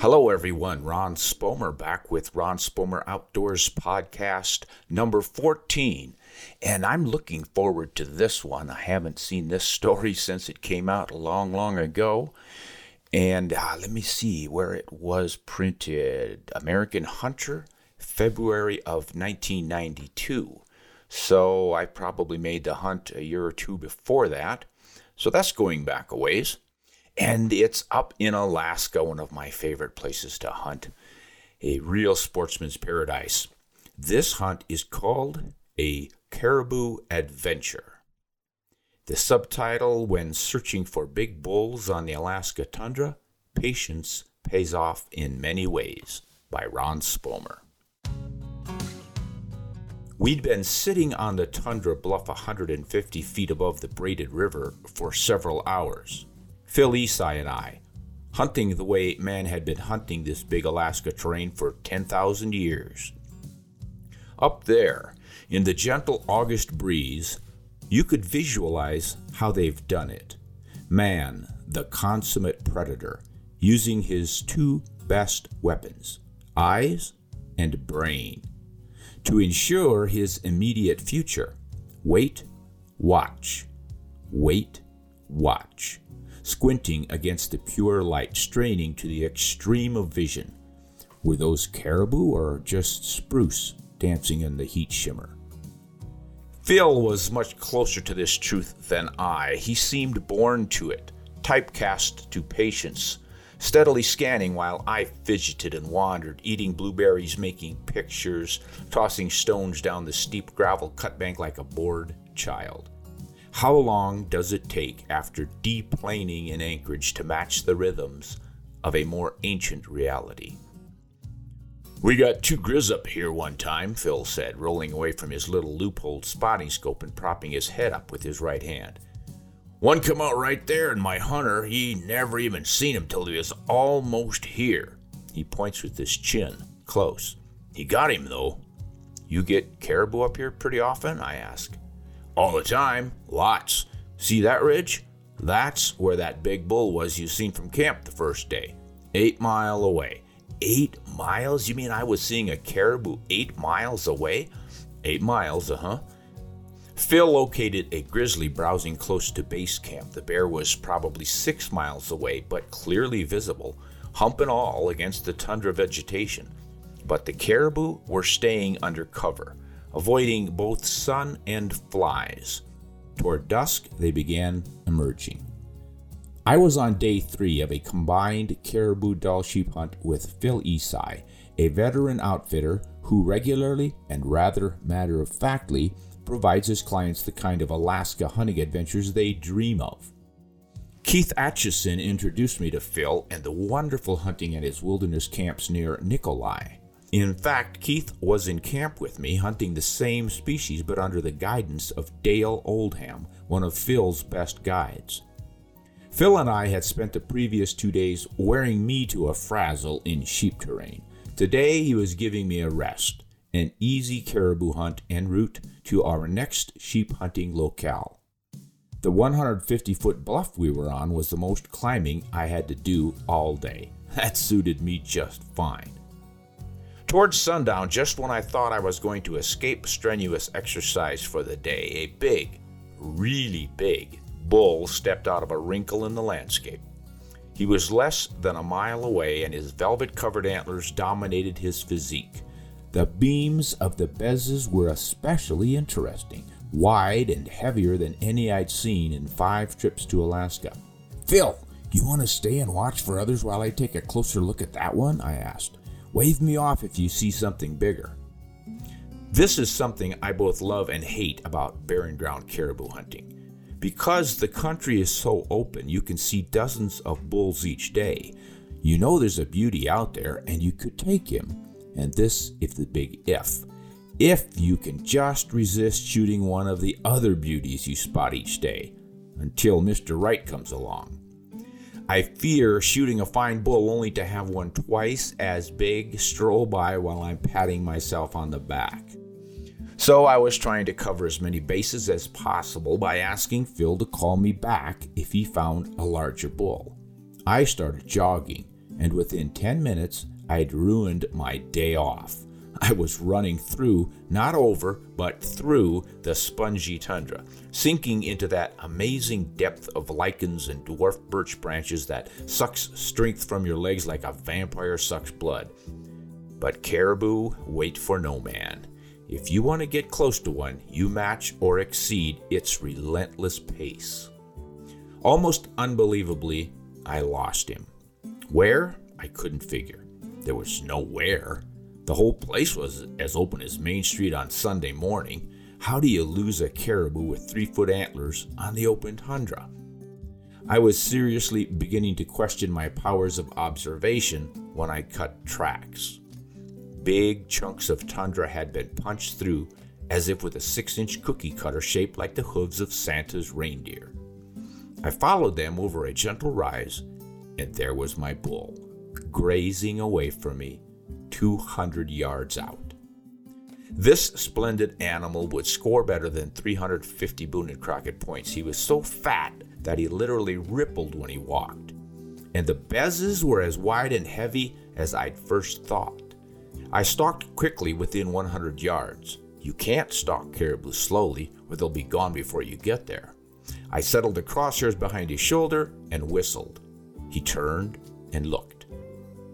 Hello everyone, Ron Spomer back with Ron Spomer Outdoors Podcast number 14, and I'm looking forward to this one. I haven't seen this story since it came out long ago, and let me see where it was printed. American Hunter, February of 1992, so I probably made the hunt a year or two before that, so that's going back a ways. And it's up in Alaska, one of my favorite places to hunt, a real sportsman's paradise. This hunt is called A Caribou Adventure. The subtitle, When Searching for Big Bulls on the Alaska Tundra, Patience Pays Off in Many Ways, by Ron Spomer. We'd been sitting on the tundra bluff 150 feet above the Braided River for several hours. Phil Esai and I, hunting the way man had been hunting this big Alaska terrain for 10,000 years. Up there, in the gentle August breeze, you could visualize how they've done it. Man, the consummate predator, using his two best weapons, eyes and brain, to ensure his immediate future. Wait, watch. Wait, watch. Squinting against the pure light, straining to the extreme of vision. Were those caribou or just spruce dancing in the heat shimmer? Phil was much closer to this truth than I. He seemed born to it, typecast to patience, steadily scanning while I fidgeted and wandered, eating blueberries, making pictures, tossing stones down the steep gravel cutbank like a bored child. How long does it take after deplaning in Anchorage to match the rhythms of a more ancient reality? We got two grizz up here one time, Phil said, rolling away from his little loopholed spotting scope and propping his head up with his right hand. One come out right there, and my hunter, he never even seen him till he was almost here. He points with his chin, close. He got him, though. You get caribou up here pretty often, I ask. All the time, lots. See that ridge? That's where that big bull was you seen from camp the first day. 8 miles away. 8 miles? You mean I was seeing a caribou 8 miles away? 8 miles, Phil located a grizzly browsing close to base camp. The bear was probably 6 miles away, but clearly visible, hump and all against the tundra vegetation. But the caribou were staying under cover, avoiding both sun and flies. Toward dusk, they began emerging. I was on day 3 of a combined caribou Dall sheep hunt with Phil Esai, a veteran outfitter who regularly and rather matter-of-factly provides his clients the kind of Alaska hunting adventures they dream of. Keith Atchison introduced me to Phil and the wonderful hunting at his wilderness camps near Nikolai. In fact, Keith was in camp with me, hunting the same species but under the guidance of Dale Oldham, one of Phil's best guides. Phil and I had spent the previous 2 days wearing me to a frazzle in sheep terrain. Today he was giving me a rest, an easy caribou hunt en route to our next sheep hunting locale. The 150-foot bluff we were on was the most climbing I had to do all day. That suited me just fine. Towards sundown, just when I thought I was going to escape strenuous exercise for the day, a big, really big, bull stepped out of a wrinkle in the landscape. He was less than a mile away, and his velvet-covered antlers dominated his physique. The beams of the bezes were especially interesting, wide and heavier than any I'd seen in 5 trips to Alaska. "Phil, you want to stay and watch for others while I take a closer look at that one?" I asked. "Wave me off if you see something bigger." This is something I both love and hate about barren ground caribou hunting. Because the country is so open, you can see dozens of bulls each day. You know there's a beauty out there and you could take him. And this is the big if. If you can just resist shooting one of the other beauties you spot each day, until Mr. Right comes along. I fear shooting a fine bull only to have one twice as big stroll by while I'm patting myself on the back. So I was trying to cover as many bases as possible by asking Phil to call me back if he found a larger bull. I started jogging, and within 10 minutes, I'd ruined my day off. I was running through, not over, but through the spongy tundra, sinking into that amazing depth of lichens and dwarf birch branches that sucks strength from your legs like a vampire sucks blood. But caribou wait for no man. If you want to get close to one, you match or exceed its relentless pace. Almost unbelievably, I lost him. Where? I couldn't figure. There was no where. The whole place was as open as Main Street on Sunday morning. How do you lose a caribou with 3-foot antlers on the open tundra? I was seriously beginning to question my powers of observation when I cut tracks. Big chunks of tundra had been punched through as if with a 6-inch cookie cutter shaped like the hooves of Santa's reindeer. I followed them over a gentle rise, and there was my bull, grazing away from me, 200 yards out. This splendid animal would score better than 350 Boone and Crockett points. He was so fat that he literally rippled when he walked. And the bezes were as wide and heavy as I'd first thought. I stalked quickly within 100 yards. You can't stalk caribou slowly or they'll be gone before you get there. I settled the crosshairs behind his shoulder and whistled. He turned and looked.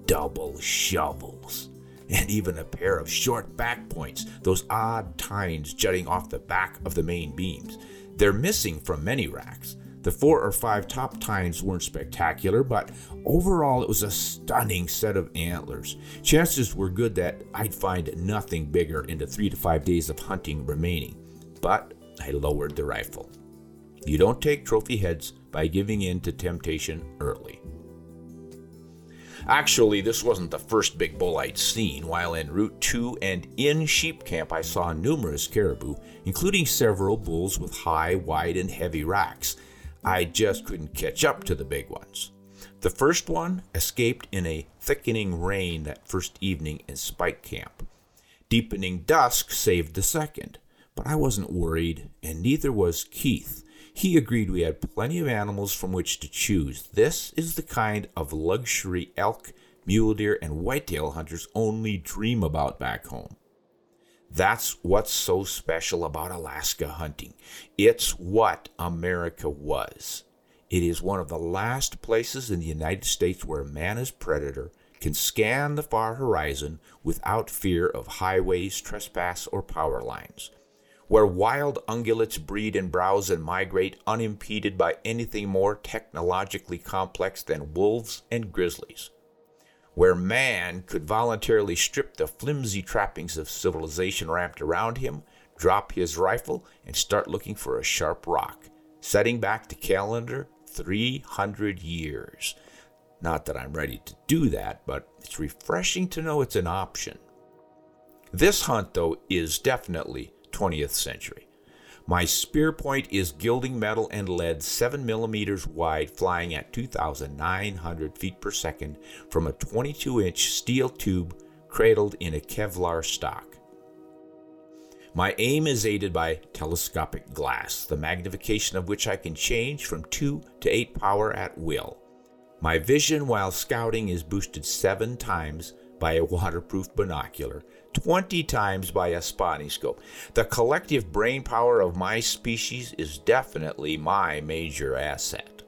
Double shovels, and even a pair of short back points, those odd tines jutting off the back of the main beams. They're missing from many racks. The 4 or 5 top tines weren't spectacular, but overall it was a stunning set of antlers. Chances were good that I'd find nothing bigger in the 3 to 5 days of hunting remaining, but I lowered the rifle. You don't take trophy heads by giving in to temptation early. Actually, this wasn't the first big bull I'd seen. While en route to and in sheep camp, I saw numerous caribou, including several bulls with high, wide, and heavy racks. I just couldn't catch up to the big ones. The first one escaped in a thickening rain that first evening in Spike Camp. Deepening dusk saved the second, but I wasn't worried, and neither was Keith. He agreed we had plenty of animals from which to choose. This is the kind of luxury elk, mule deer, and whitetail hunters only dream about back home. That's what's so special about Alaska hunting. It's what America was. It is one of the last places in the United States where man as predator can scan the far horizon without fear of highways, trespass, or power lines. Where wild ungulates breed and browse and migrate unimpeded by anything more technologically complex than wolves and grizzlies. Where man could voluntarily strip the flimsy trappings of civilization wrapped around him, drop his rifle, and start looking for a sharp rock, setting back the calendar 300 years. Not that I'm ready to do that, but it's refreshing to know it's an option. This hunt, though, is definitely 20th century. My spear point is gilding metal and lead 7 millimeters wide, flying at 2,900 feet per second from a 22-inch steel tube cradled in a Kevlar stock. My aim is aided by telescopic glass, the magnification of which I can change from 2 to 8 power at will. My vision while scouting is boosted 7 times by a waterproof binocular, 20 times by a spotting scope. The collective brain power of my species is definitely my major asset.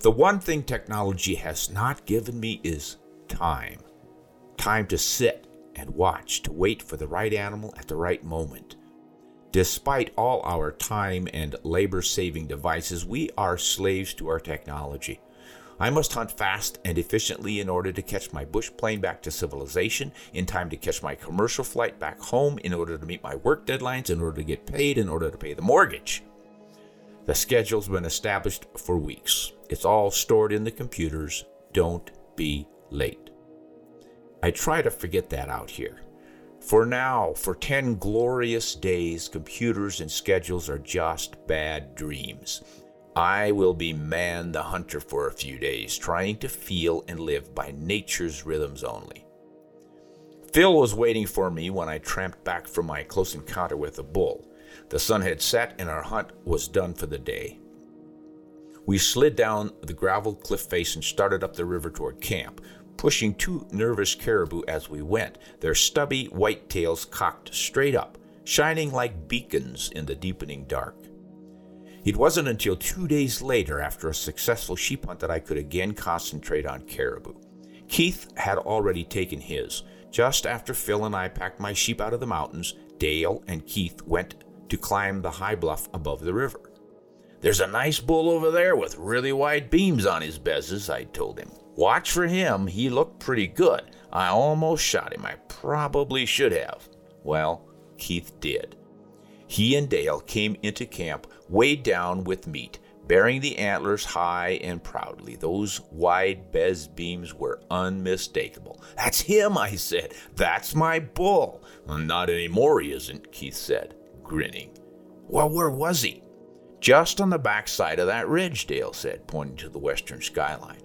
The one thing technology has not given me is time. Time to sit and watch, to wait for the right animal at the right moment. Despite all our time and labor-saving devices, we are slaves to our technology. I must hunt fast and efficiently in order to catch my bush plane back to civilization, in time to catch my commercial flight back home, in order to meet my work deadlines, in order to get paid, in order to pay the mortgage. The schedule's been established for weeks. It's all stored in the computers. Don't be late. I try to forget that out here. For now, for 10 glorious days, computers and schedules are just bad dreams. I will be man the hunter for a few days, trying to feel and live by nature's rhythms only. Phil was waiting for me when I tramped back from my close encounter with a bull. The sun had set and our hunt was done for the day. We slid down the gravel cliff face and started up the river toward camp, pushing two nervous caribou as we went, their stubby white tails cocked straight up, shining like beacons in the deepening dark. It wasn't until 2 days later, after a successful sheep hunt, that I could again concentrate on caribou. Keith had already taken his. Just after Phil and I packed my sheep out of the mountains, Dale and Keith went to climb the high bluff above the river. "There's a nice bull over there with really wide beams on his bezes," I told him. "Watch for him. He looked pretty good. I almost shot him. I probably should have." Well, Keith did. He and Dale came into camp weighed down with meat, bearing the antlers high and proudly. Those wide bez beams were unmistakable. "That's him," I said. "That's my bull." "Not anymore, he isn't," Keith said, grinning. "Well, where was he?" "Just on the backside of that ridge," Dale said, pointing to the western skyline.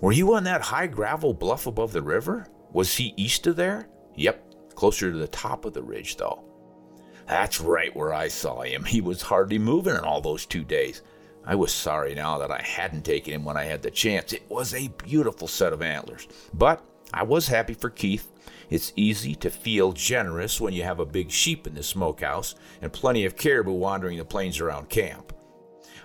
"Were you on that high gravel bluff above the river? Was he east of there?" "Yep, closer to the top of the ridge, though." "That's right where I saw him. He was hardly moving in all those 2 days. I was sorry now that I hadn't taken him when I had the chance. It was a beautiful set of antlers. But I was happy for Keith. It's easy to feel generous when you have a big sheep in the smokehouse and plenty of caribou wandering the plains around camp.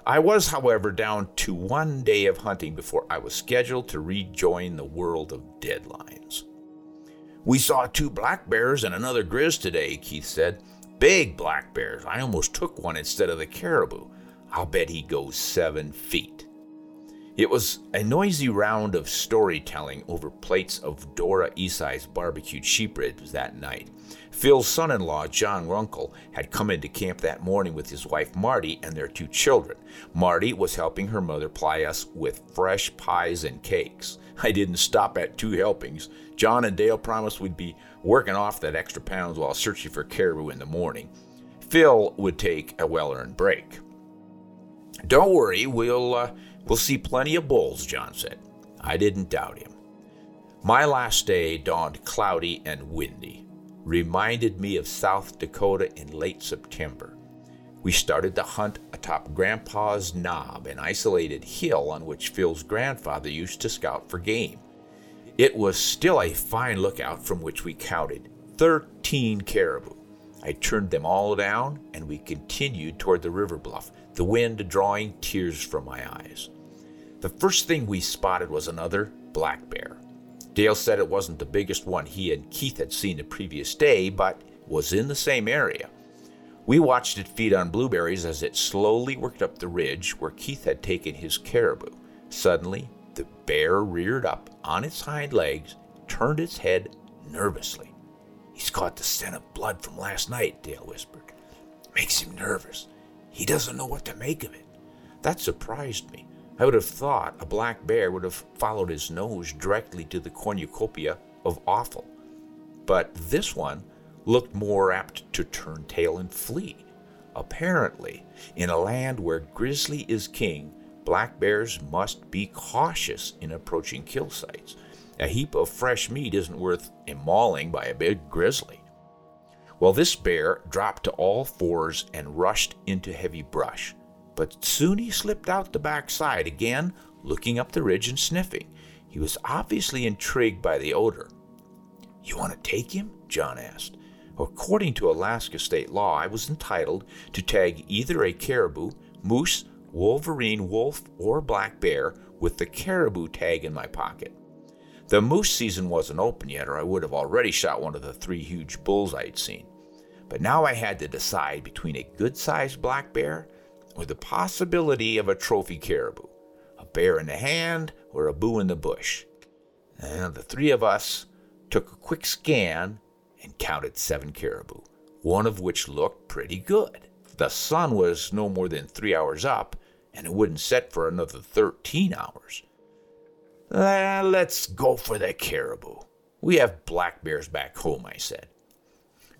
I was, however, down to 1 day of hunting before I was scheduled to rejoin the world of deadlines. "We saw two black bears and another grizz today," Keith said. "Big black bears. I almost took one instead of the caribou. I'll bet he goes 7 feet. It was a noisy round of storytelling over plates of Dora Esai's barbecued sheep ribs that night. Phil's son-in-law, John Runkle, had come into camp that morning with his wife Marty and their 2 children. Marty was helping her mother ply us with fresh pies and cakes. I didn't stop at 2 helpings. John and Dale promised we'd be working off that extra pounds while searching for caribou in the morning. Phil would take a well-earned break. "Don't worry, we'll see plenty of bulls," John said. I didn't doubt him. My last day dawned cloudy and windy. Reminded me of South Dakota in late September. We started the hunt atop Grandpa's Knob, an isolated hill on which Phil's grandfather used to scout for game. It was still a fine lookout from which we counted 13 caribou. I turned them all down, and we continued toward the river bluff, the wind drawing tears from my eyes. The first thing we spotted was another black bear. Dale said it wasn't the biggest one he and Keith had seen the previous day, but was in the same area. We watched it feed on blueberries as it slowly worked up the ridge where Keith had taken his caribou. Suddenly, the bear reared up on its hind legs, turned its head nervously. "He's caught the scent of blood from last night," Dale whispered. "Makes him nervous. He doesn't know what to make of it." That surprised me. I would have thought a black bear would have followed his nose directly to the cornucopia of offal. But this one looked more apt to turn tail and flee. Apparently, in a land where grizzly is king, black bears must be cautious in approaching kill sites. A heap of fresh meat isn't worth mauling by a big grizzly. Well, this bear dropped to all fours and rushed into heavy brush. But soon he slipped out the backside again, looking up the ridge and sniffing. He was obviously intrigued by the odor. "You want to take him?" John asked. According to Alaska state law, I was entitled to tag either a caribou, moose, wolverine, wolf, or black bear with the caribou tag in my pocket. The moose season wasn't open yet, or I would have already shot one of the three huge bulls I'd seen. But now I had to decide between a good-sized black bear or the possibility of a trophy caribou, a bear in the hand or a boo in the bush. And the three of us took a quick scan and counted 7 caribou, one of which looked pretty good. The sun was no more than 3 hours up, and it wouldn't set for another 13 hours. Let's go for the caribou. We have black bears back home, I said.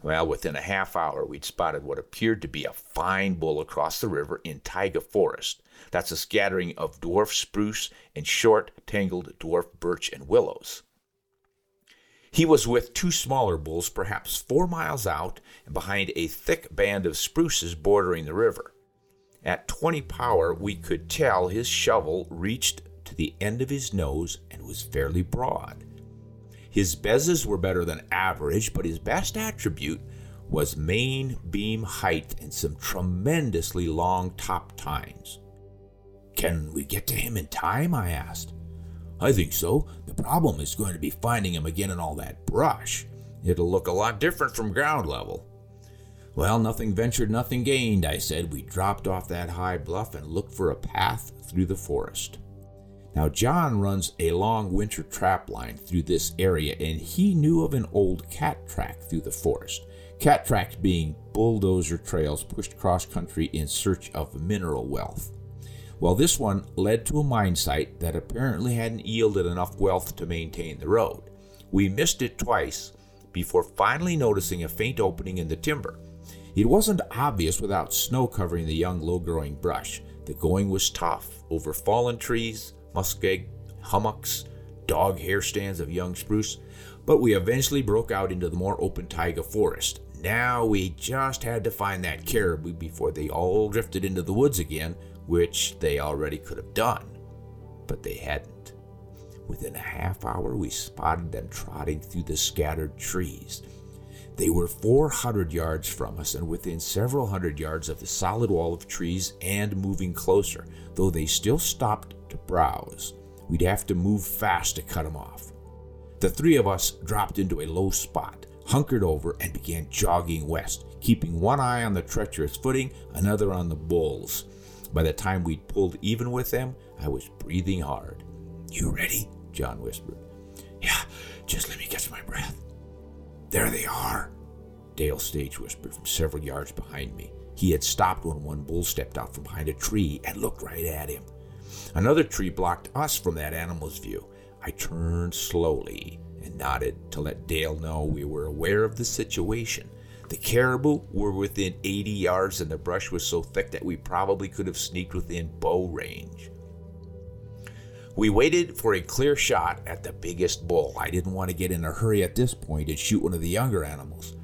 Well, within a half hour, we'd spotted what appeared to be a fine bull across the river in Taiga Forest. That's a scattering of dwarf spruce and short, tangled dwarf birch and willows. He was with 2 smaller bulls, perhaps 4 miles out, and behind a thick band of spruces bordering the river. At 20 power, we could tell his shovel reached to the end of his nose and was fairly broad. His bezes were better than average, but his best attribute was main beam height and some tremendously long top tines. "Can we get to him in time?" I asked. "I think so. The problem is going to be finding him again in all that brush. It'll look a lot different from ground level." "Well, nothing ventured, nothing gained," I said. We dropped off that high bluff and looked for a path through the forest. Now, John runs a long winter trap line through this area, and he knew of an old cat track through the forest. Cat tracks being bulldozer trails pushed cross-country in search of mineral wealth. Well, this one led to a mine site that apparently hadn't yielded enough wealth to maintain the road. We missed it twice before finally noticing a faint opening in the timber. It wasn't obvious without snow covering the young, low-growing brush. The going was tough, over fallen trees, muskeg, hummocks, dog hair stands of young spruce, but we eventually broke out into the more open taiga forest. Now we just had to find that caribou before they all drifted into the woods again, which they already could have done, but they hadn't. Within a half hour, we spotted them trotting through the scattered trees. They were 400 yards from us and within several hundred yards of the solid wall of trees and moving closer, though they still stopped to browse. We'd have to move fast to cut them off. The three of us dropped into a low spot, hunkered over, and began jogging west, keeping one eye on the treacherous footing, another on the bulls. By the time we'd pulled even with them, I was breathing hard. "You ready?" John whispered. "Yeah, just let me catch my breath." "There they are," Dale stage whispered from several yards behind me. He had stopped when one bull stepped out from behind a tree and looked right at him. Another tree blocked us from that animal's view. I turned slowly and nodded to let Dale know we were aware of the situation. The caribou were within 80 yards, and the brush was so thick that we probably could have sneaked within bow range. We waited for a clear shot at the biggest bull. I didn't want to get in a hurry at this point and shoot one of the younger animals.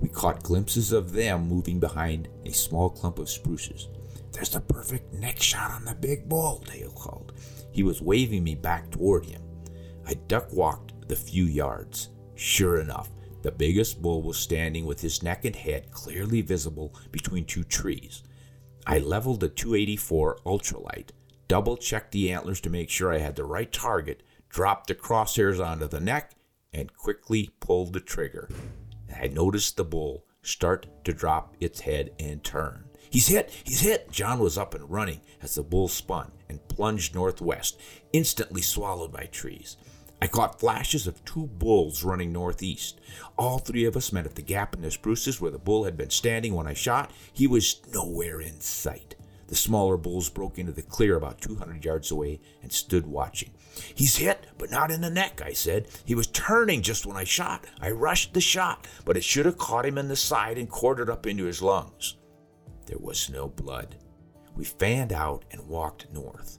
We caught glimpses of them moving behind a small clump of spruces. "There's the perfect neck shot on the big bull," Dale called. He was waving me back toward him. I duck-walked the few yards. Sure enough, the biggest bull was standing with his neck and head clearly visible between 2 trees. I leveled the .284 ultralight, double-checked the antlers to make sure I had the right target, dropped the crosshairs onto the neck, and quickly pulled the trigger. I noticed the bull start to drop its head and turn. "He's hit! He's hit!" John was up and running as the bull spun and plunged northwest, instantly swallowed by trees. I caught flashes of 2 bulls running northeast. All 3 of us met at the gap in the spruces where the bull had been standing when I shot. He was nowhere in sight. The smaller bulls broke into the clear about 200 yards away and stood watching. "He's hit, but not in the neck," I said. "He was turning just when I shot. I rushed the shot, but it should have caught him in the side and quartered up into his lungs." There was no blood. We fanned out and walked north.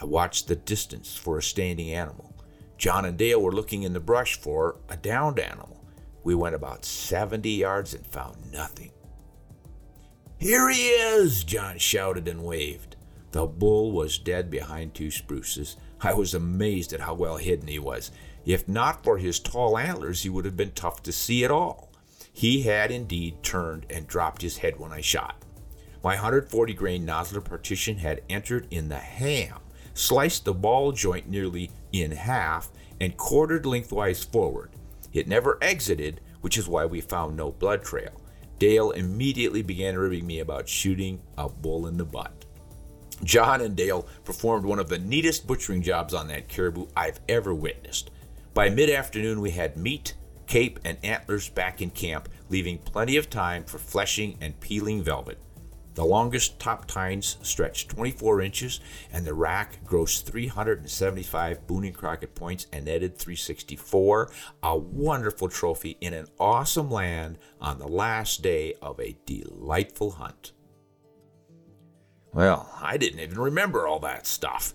I watched the distance for a standing animal. John and Dale were looking in the brush for a downed animal. We went about 70 yards and found nothing. "Here he is!" John shouted and waved. The bull was dead behind 2 spruces. I was amazed at how well hidden he was. If not for his tall antlers, he would have been tough to see at all. He had indeed turned and dropped his head when I shot. My 140 grain Nosler partition had entered in the ham, sliced the ball joint nearly in half, and quartered lengthwise forward. It never exited, which is why we found no blood trail. Dale immediately began ribbing me about shooting a bull in the butt. John and Dale performed one of the neatest butchering jobs on that caribou I've ever witnessed. By mid-afternoon, we had meat, cape, and antlers back in camp, leaving plenty of time for fleshing and peeling velvet. The longest top tines stretch 24 inches, and the rack grossed 375 Boone and Crockett points and netted 364, a wonderful trophy in an awesome land on the last day of a delightful hunt. Well, I didn't even remember all that stuff.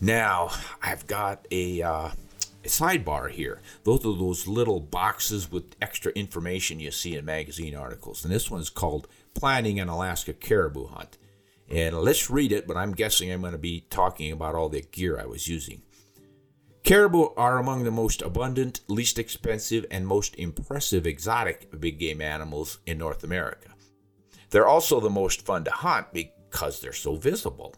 Now, I've got a sidebar here. Those are those little boxes with extra information you see in magazine articles. And this one's called Planning an Alaska Caribou Hunt. And let's read it, but I'm guessing I'm going to be talking about all the gear I was using. Caribou are among the most abundant, least expensive, and most impressive exotic big game animals in North America. They're also the most fun to hunt because they're so visible.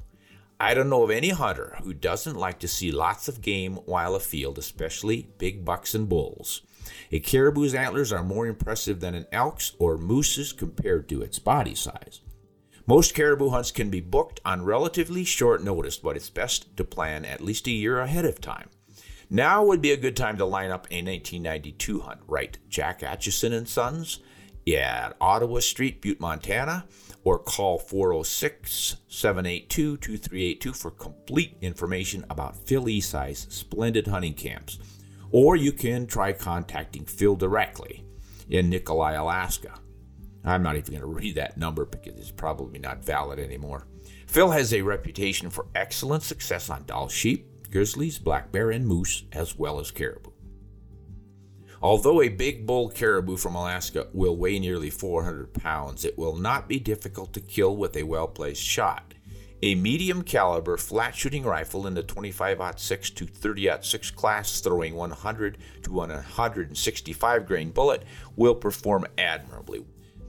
I don't know of any hunter who doesn't like to see lots of game while afield, especially big bucks and bulls. A caribou's antlers are more impressive than an elk's or moose's compared to its body size. Most caribou hunts can be booked on relatively short notice, but it's best to plan at least a year ahead of time. Now would be a good time to line up a 1992 hunt, right? Jack Atchison and Sons? Yeah, at Ottawa Street, Butte, Montana, or call 406-782-2382 for complete information about Phil Esai's splendid hunting camps. Or you can try contacting Phil directly in Nikolai, Alaska. I'm not even going to read that number because it's probably not valid anymore. Phil has a reputation for excellent success on Dall sheep, grizzlies, black bear, and moose, as well as caribou. Although a big bull caribou from Alaska will weigh nearly 400 pounds, it will not be difficult to kill with a well-placed shot. A medium-caliber flat-shooting rifle in the .25-06 to .30-06 class, throwing 100 to 165-grain bullet, will perform admirably.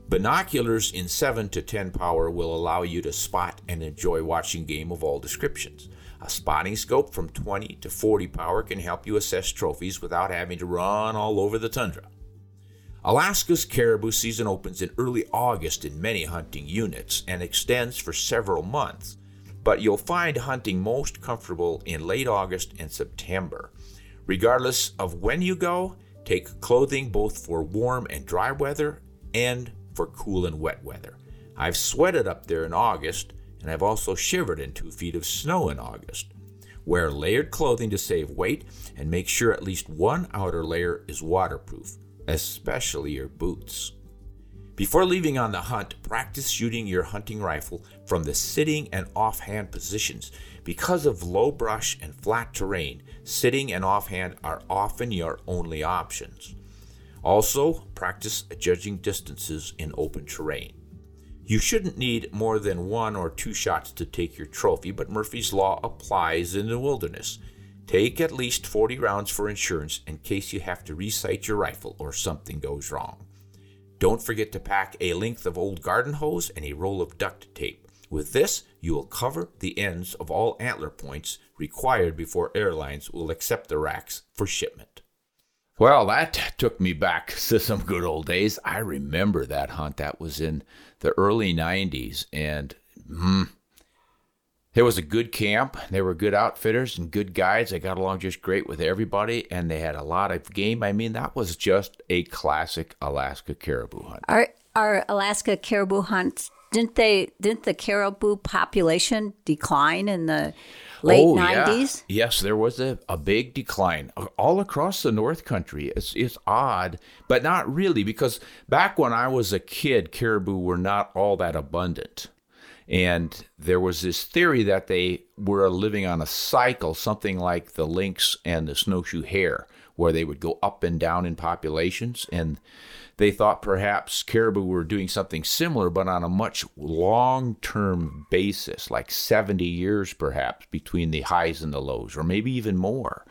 Binoculars in 7 to 10 power will allow you to spot and enjoy watching game of all descriptions. A spotting scope from 20 to 40 power can help you assess trophies without having to run all over the tundra. Alaska's caribou season opens in early August in many hunting units and extends for several months, but you'll find hunting most comfortable in late August and September. Regardless of when you go, take clothing both for warm and dry weather and for cool and wet weather. I've sweated up there in August, and I've also shivered in 2 feet of snow in August. Wear layered clothing to save weight and make sure at least one outer layer is waterproof, especially your boots. Before leaving on the hunt, practice shooting your hunting rifle from the sitting and offhand positions. Because of low brush and flat terrain, sitting and offhand are often your only options. Also, practice judging distances in open terrain. You shouldn't need more than 1 or 2 shots to take your trophy, but Murphy's Law applies in the wilderness. Take at least 40 rounds for insurance in case you have to resight your rifle or something goes wrong. Don't forget to pack a length of old garden hose and a roll of duct tape. With this, you will cover the ends of all antler points required before airlines will accept the racks for shipment. Well, that took me back to some good old days. I remember that hunt. That was in the early 90s, and it was a good camp. There were good outfitters and good guides. I got along just great with everybody, and they had a lot of game. I mean, that was just a classic Alaska caribou hunt. Our Alaska caribou hunts, didn't the caribou population decline in the late 90s? Yeah. Yes, there was a big decline all across the North Country. It's odd, but not really, because back when I was a kid, caribou were not all that abundant. And there was this theory that they were living on a cycle, something like the lynx and the snowshoe hare, where they would go up and down in populations. And they thought perhaps caribou were doing something similar, but on a much long-term basis, like 70 years perhaps, between the highs and the lows, or maybe even more.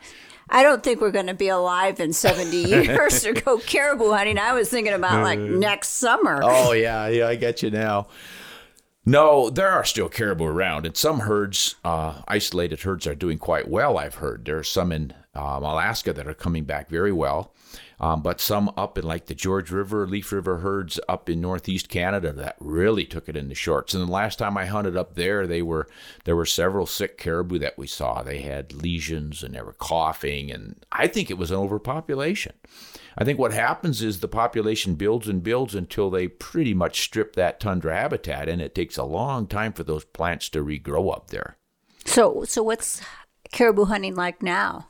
I don't think we're going to be alive in 70 years to go caribou hunting. I was thinking about like next summer. Oh, yeah. Yeah, I get you now. No, there are still caribou around. And some herds, isolated herds, are doing quite well, I've heard. There are some in Alaska that are coming back very well. But some up in like the George River, Leaf River herds up in northeast Canada that really took it in the shorts. And the last time I hunted up there, there were several sick caribou that we saw. They had lesions and they were coughing, and I think it was an overpopulation. I think what happens is the population builds and builds until they pretty much strip that tundra habitat, and it takes a long time for those plants to regrow up there. So what's caribou hunting like now?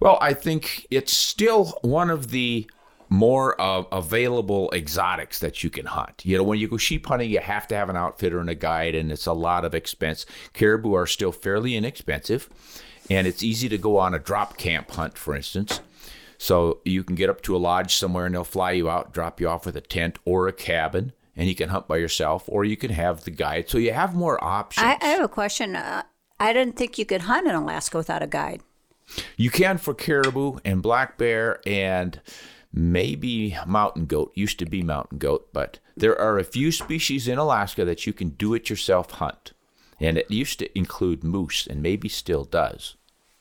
Well, I think it's still one of the more available exotics that you can hunt. You know, when you go sheep hunting, you have to have an outfitter and a guide, and it's a lot of expense. Caribou are still fairly inexpensive, and it's easy to go on a drop camp hunt, for instance. So you can get up to a lodge somewhere, and they'll fly you out, drop you off with a tent or a cabin, and you can hunt by yourself, or you can have the guide. So you have more options. I have a question. I didn't think you could hunt in Alaska without a guide. You can for caribou and black bear and maybe mountain goat. Used to be mountain goat, but there are a few species in Alaska that you can do-it-yourself hunt. And it used to include moose, and maybe still does.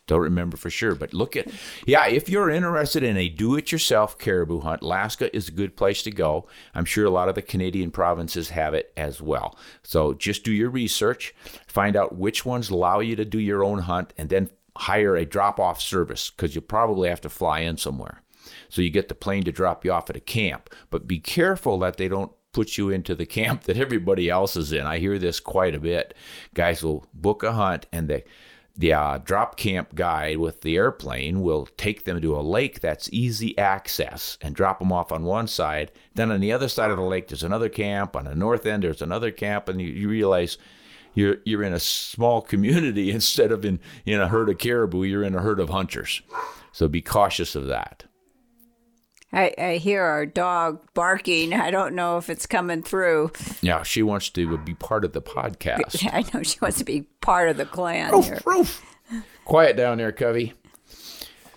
Don't remember for sure, but if you're interested in a do-it-yourself caribou hunt, Alaska is a good place to go. I'm sure a lot of the Canadian provinces have it as well. So just do your research, find out which ones allow you to do your own hunt, and then hire a drop-off service, because you'll probably have to fly in somewhere. So you get the plane to drop you off at a camp, but be careful that they don't put you into the camp that everybody else is in. I hear this quite a bit. Guys will book a hunt, and the drop camp guide with the airplane will take them to a lake that's easy access and drop them off on one side. Then on the other side of the lake, there's another camp. On the north end, there's another camp, and you realize you're in a small community instead of in a herd of caribou. You're in a herd of hunters. So be cautious of that. I hear our dog barking. I don't know if it's coming through. Yeah, she wants to be part of the podcast. I know she wants to be part of the clan. Oof. Quiet down there, Covey.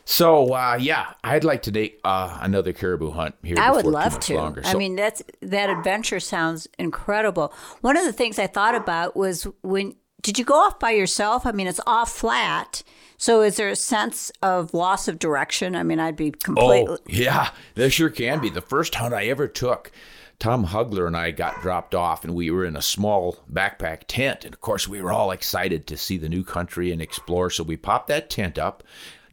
So, I'd like to date another caribou hunt here. I would love to. Longer, so. I mean, that adventure sounds incredible. One of the things I thought about was, did you go off by yourself? I mean, it's off flat. So is there a sense of loss of direction? I mean, I'd be completely... Oh, yeah, there sure can be. The first hunt I ever took, Tom Huggler and I got dropped off, and we were in a small backpack tent. And, of course, we were all excited to see the new country and explore. So we popped that tent up,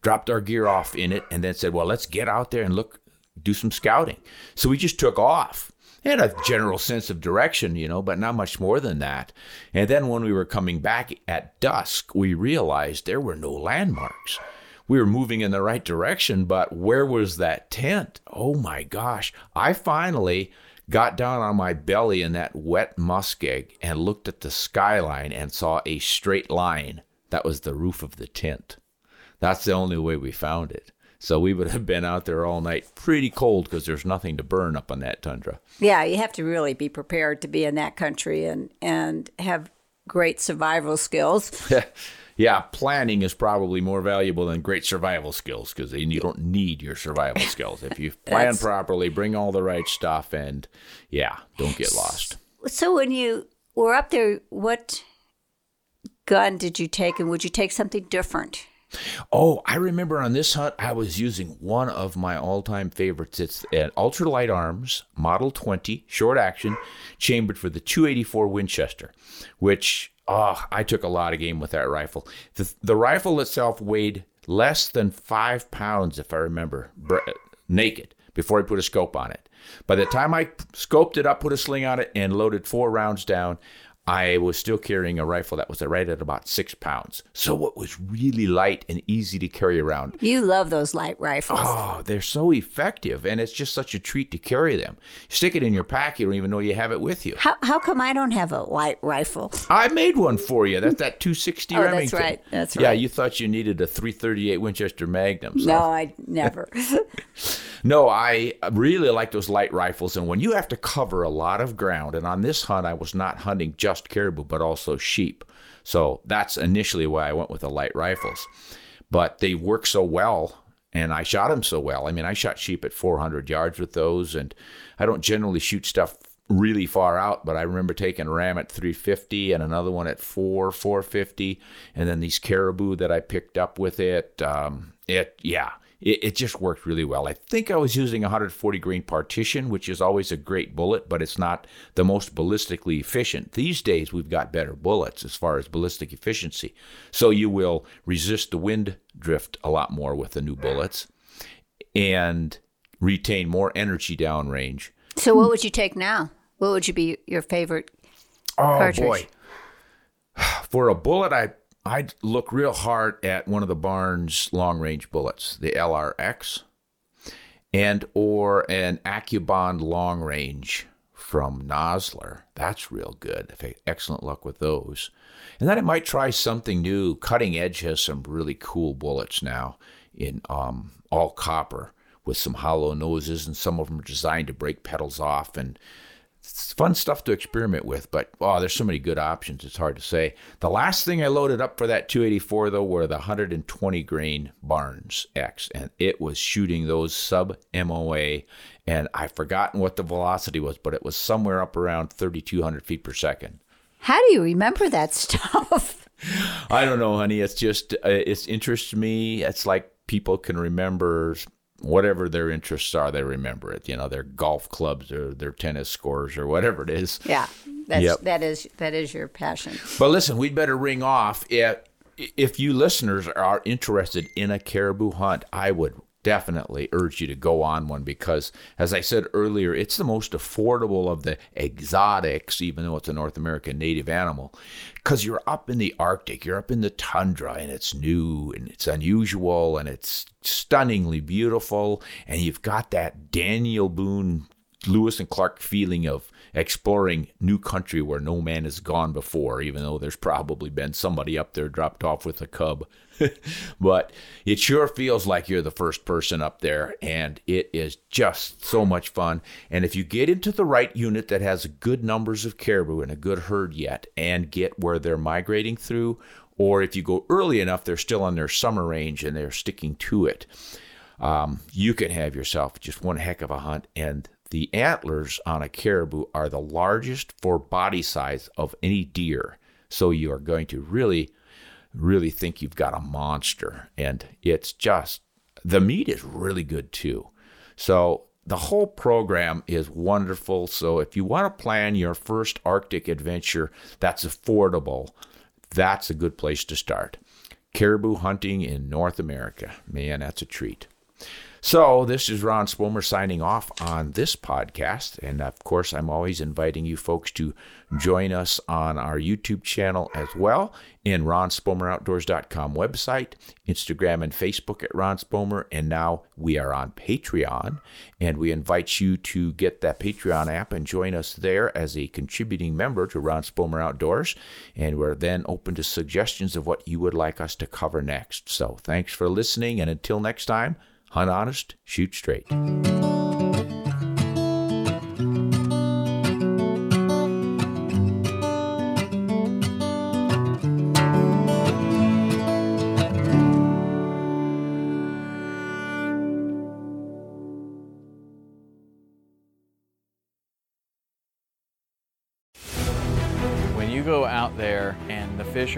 dropped our gear off in it, and then said, well, let's get out there and look, do some scouting. So we just took off. Had a general sense of direction, but not much more than that. And then when we were coming back at dusk, we realized there were no landmarks. We were moving in the right direction, but where was that tent? Oh, my gosh. I finally got down on my belly in that wet muskeg and looked at the skyline and saw a straight line. That was the roof of the tent. That's the only way we found it. So we would have been out there all night, pretty cold, because there's nothing to burn up on that tundra. Yeah, you have to really be prepared to be in that country and have great survival skills. Yeah, planning is probably more valuable than great survival skills, because you don't need your survival skills. If you plan properly, bring all the right stuff, and don't get lost. So when you were up there, what gun did you take, and would you take something different? Oh, I remember on this hunt, I was using one of my all-time favorites. It's an Ultra Light Arms, Model 20, short action, chambered for the .284 Winchester, which I took a lot of game with that rifle. The rifle itself weighed less than 5 pounds, if I remember, naked, before I put a scope on it. By the time I scoped it up, put a sling on it, and loaded 4 rounds down, I was still carrying a rifle that was right at about 6 pounds. So it was really light and easy to carry around. You love those light rifles. Oh, they're so effective, and it's just such a treat to carry them. You stick it in your pack, you don't even know you have it with you. How come I don't have a light rifle? I made one for you. That's that .260 Remington. That's right. That's right. Yeah, you thought you needed a .338 Winchester Magnum. So. No, I never. No, I really like those light rifles, and when you have to cover a lot of ground, and on this hunt I was not hunting just caribou but also sheep, so that's initially why I went with the light rifles. but they work so well. And I shot them so well. I mean, I shot sheep at 400 yards with those. And I don't generally shoot stuff really far out, but I remember taking a ram at 350 and another one at 450. And then these caribou that I picked up with it. It just worked really well. I think I was using 140 grain partition, which is always a great bullet, but it's not the most ballistically efficient. These days, we've got better bullets as far as ballistic efficiency. So you will resist the wind drift a lot more with the new bullets and retain more energy downrange. So what would you take now? What would you be your favorite cartridge? Oh, boy. For a bullet, I'd look real hard at one of the Barnes long-range bullets, the LRX, and or an Accubond long-range from Nosler. That's real good. Excellent luck with those. And then I might try something new. Cutting Edge has some really cool bullets now in all copper with some hollow noses, and some of them are designed to break pedals off, and it's fun stuff to experiment with, but there's so many good options, it's hard to say. The last thing I loaded up for that 284, though, were the 120 grain Barnes X, and it was shooting those sub-MOA, and I've forgotten what the velocity was, but it was somewhere up around 3,200 feet per second. How do you remember that stuff? I don't know, honey. It's just, it interests me. It's like people can remember whatever their interests are, they remember it. You know, their golf clubs or their tennis scores or whatever it is. Yeah, that is your passion. But listen, we'd better ring off. If you listeners are interested in a caribou hunt, I would definitely urge you to go on one because, as I said earlier, it's the most affordable of the exotics, even though it's a North American native animal, because you're up in the Arctic, you're up in the tundra, and it's new, and it's unusual, and it's stunningly beautiful, and you've got that Daniel Boone, Lewis and Clark feeling of exploring new country where no man has gone before, even though there's probably been somebody up there dropped off with a cub. But it sure feels like you're the first person up there, and it is just so much fun. And if you get into the right unit that has good numbers of caribou and a good herd yet, and get where they're migrating through, or if you go early enough, they're still on their summer range and they're sticking to it, you can have yourself just one heck of a hunt. And the antlers on a caribou are the largest for body size of any deer. So you are going to really, really think you've got a monster. And it's just, the meat is really good too. So the whole program is wonderful. So if you want to plan your first Arctic adventure that's affordable, that's a good place to start. Caribou hunting in North America. Man, that's a treat. So this is Ron Spomer signing off on this podcast. And of course, I'm always inviting you folks to join us on our YouTube channel as well, in ronspomeroutdoors.com website, Instagram and Facebook at Ron Spomer. And now we are on Patreon, and we invite you to get that Patreon app and join us there as a contributing member to Ron Spomer Outdoors. And we're then open to suggestions of what you would like us to cover next. So thanks for listening. And until next time, hunt honest, shoot straight. When you go out there and the fish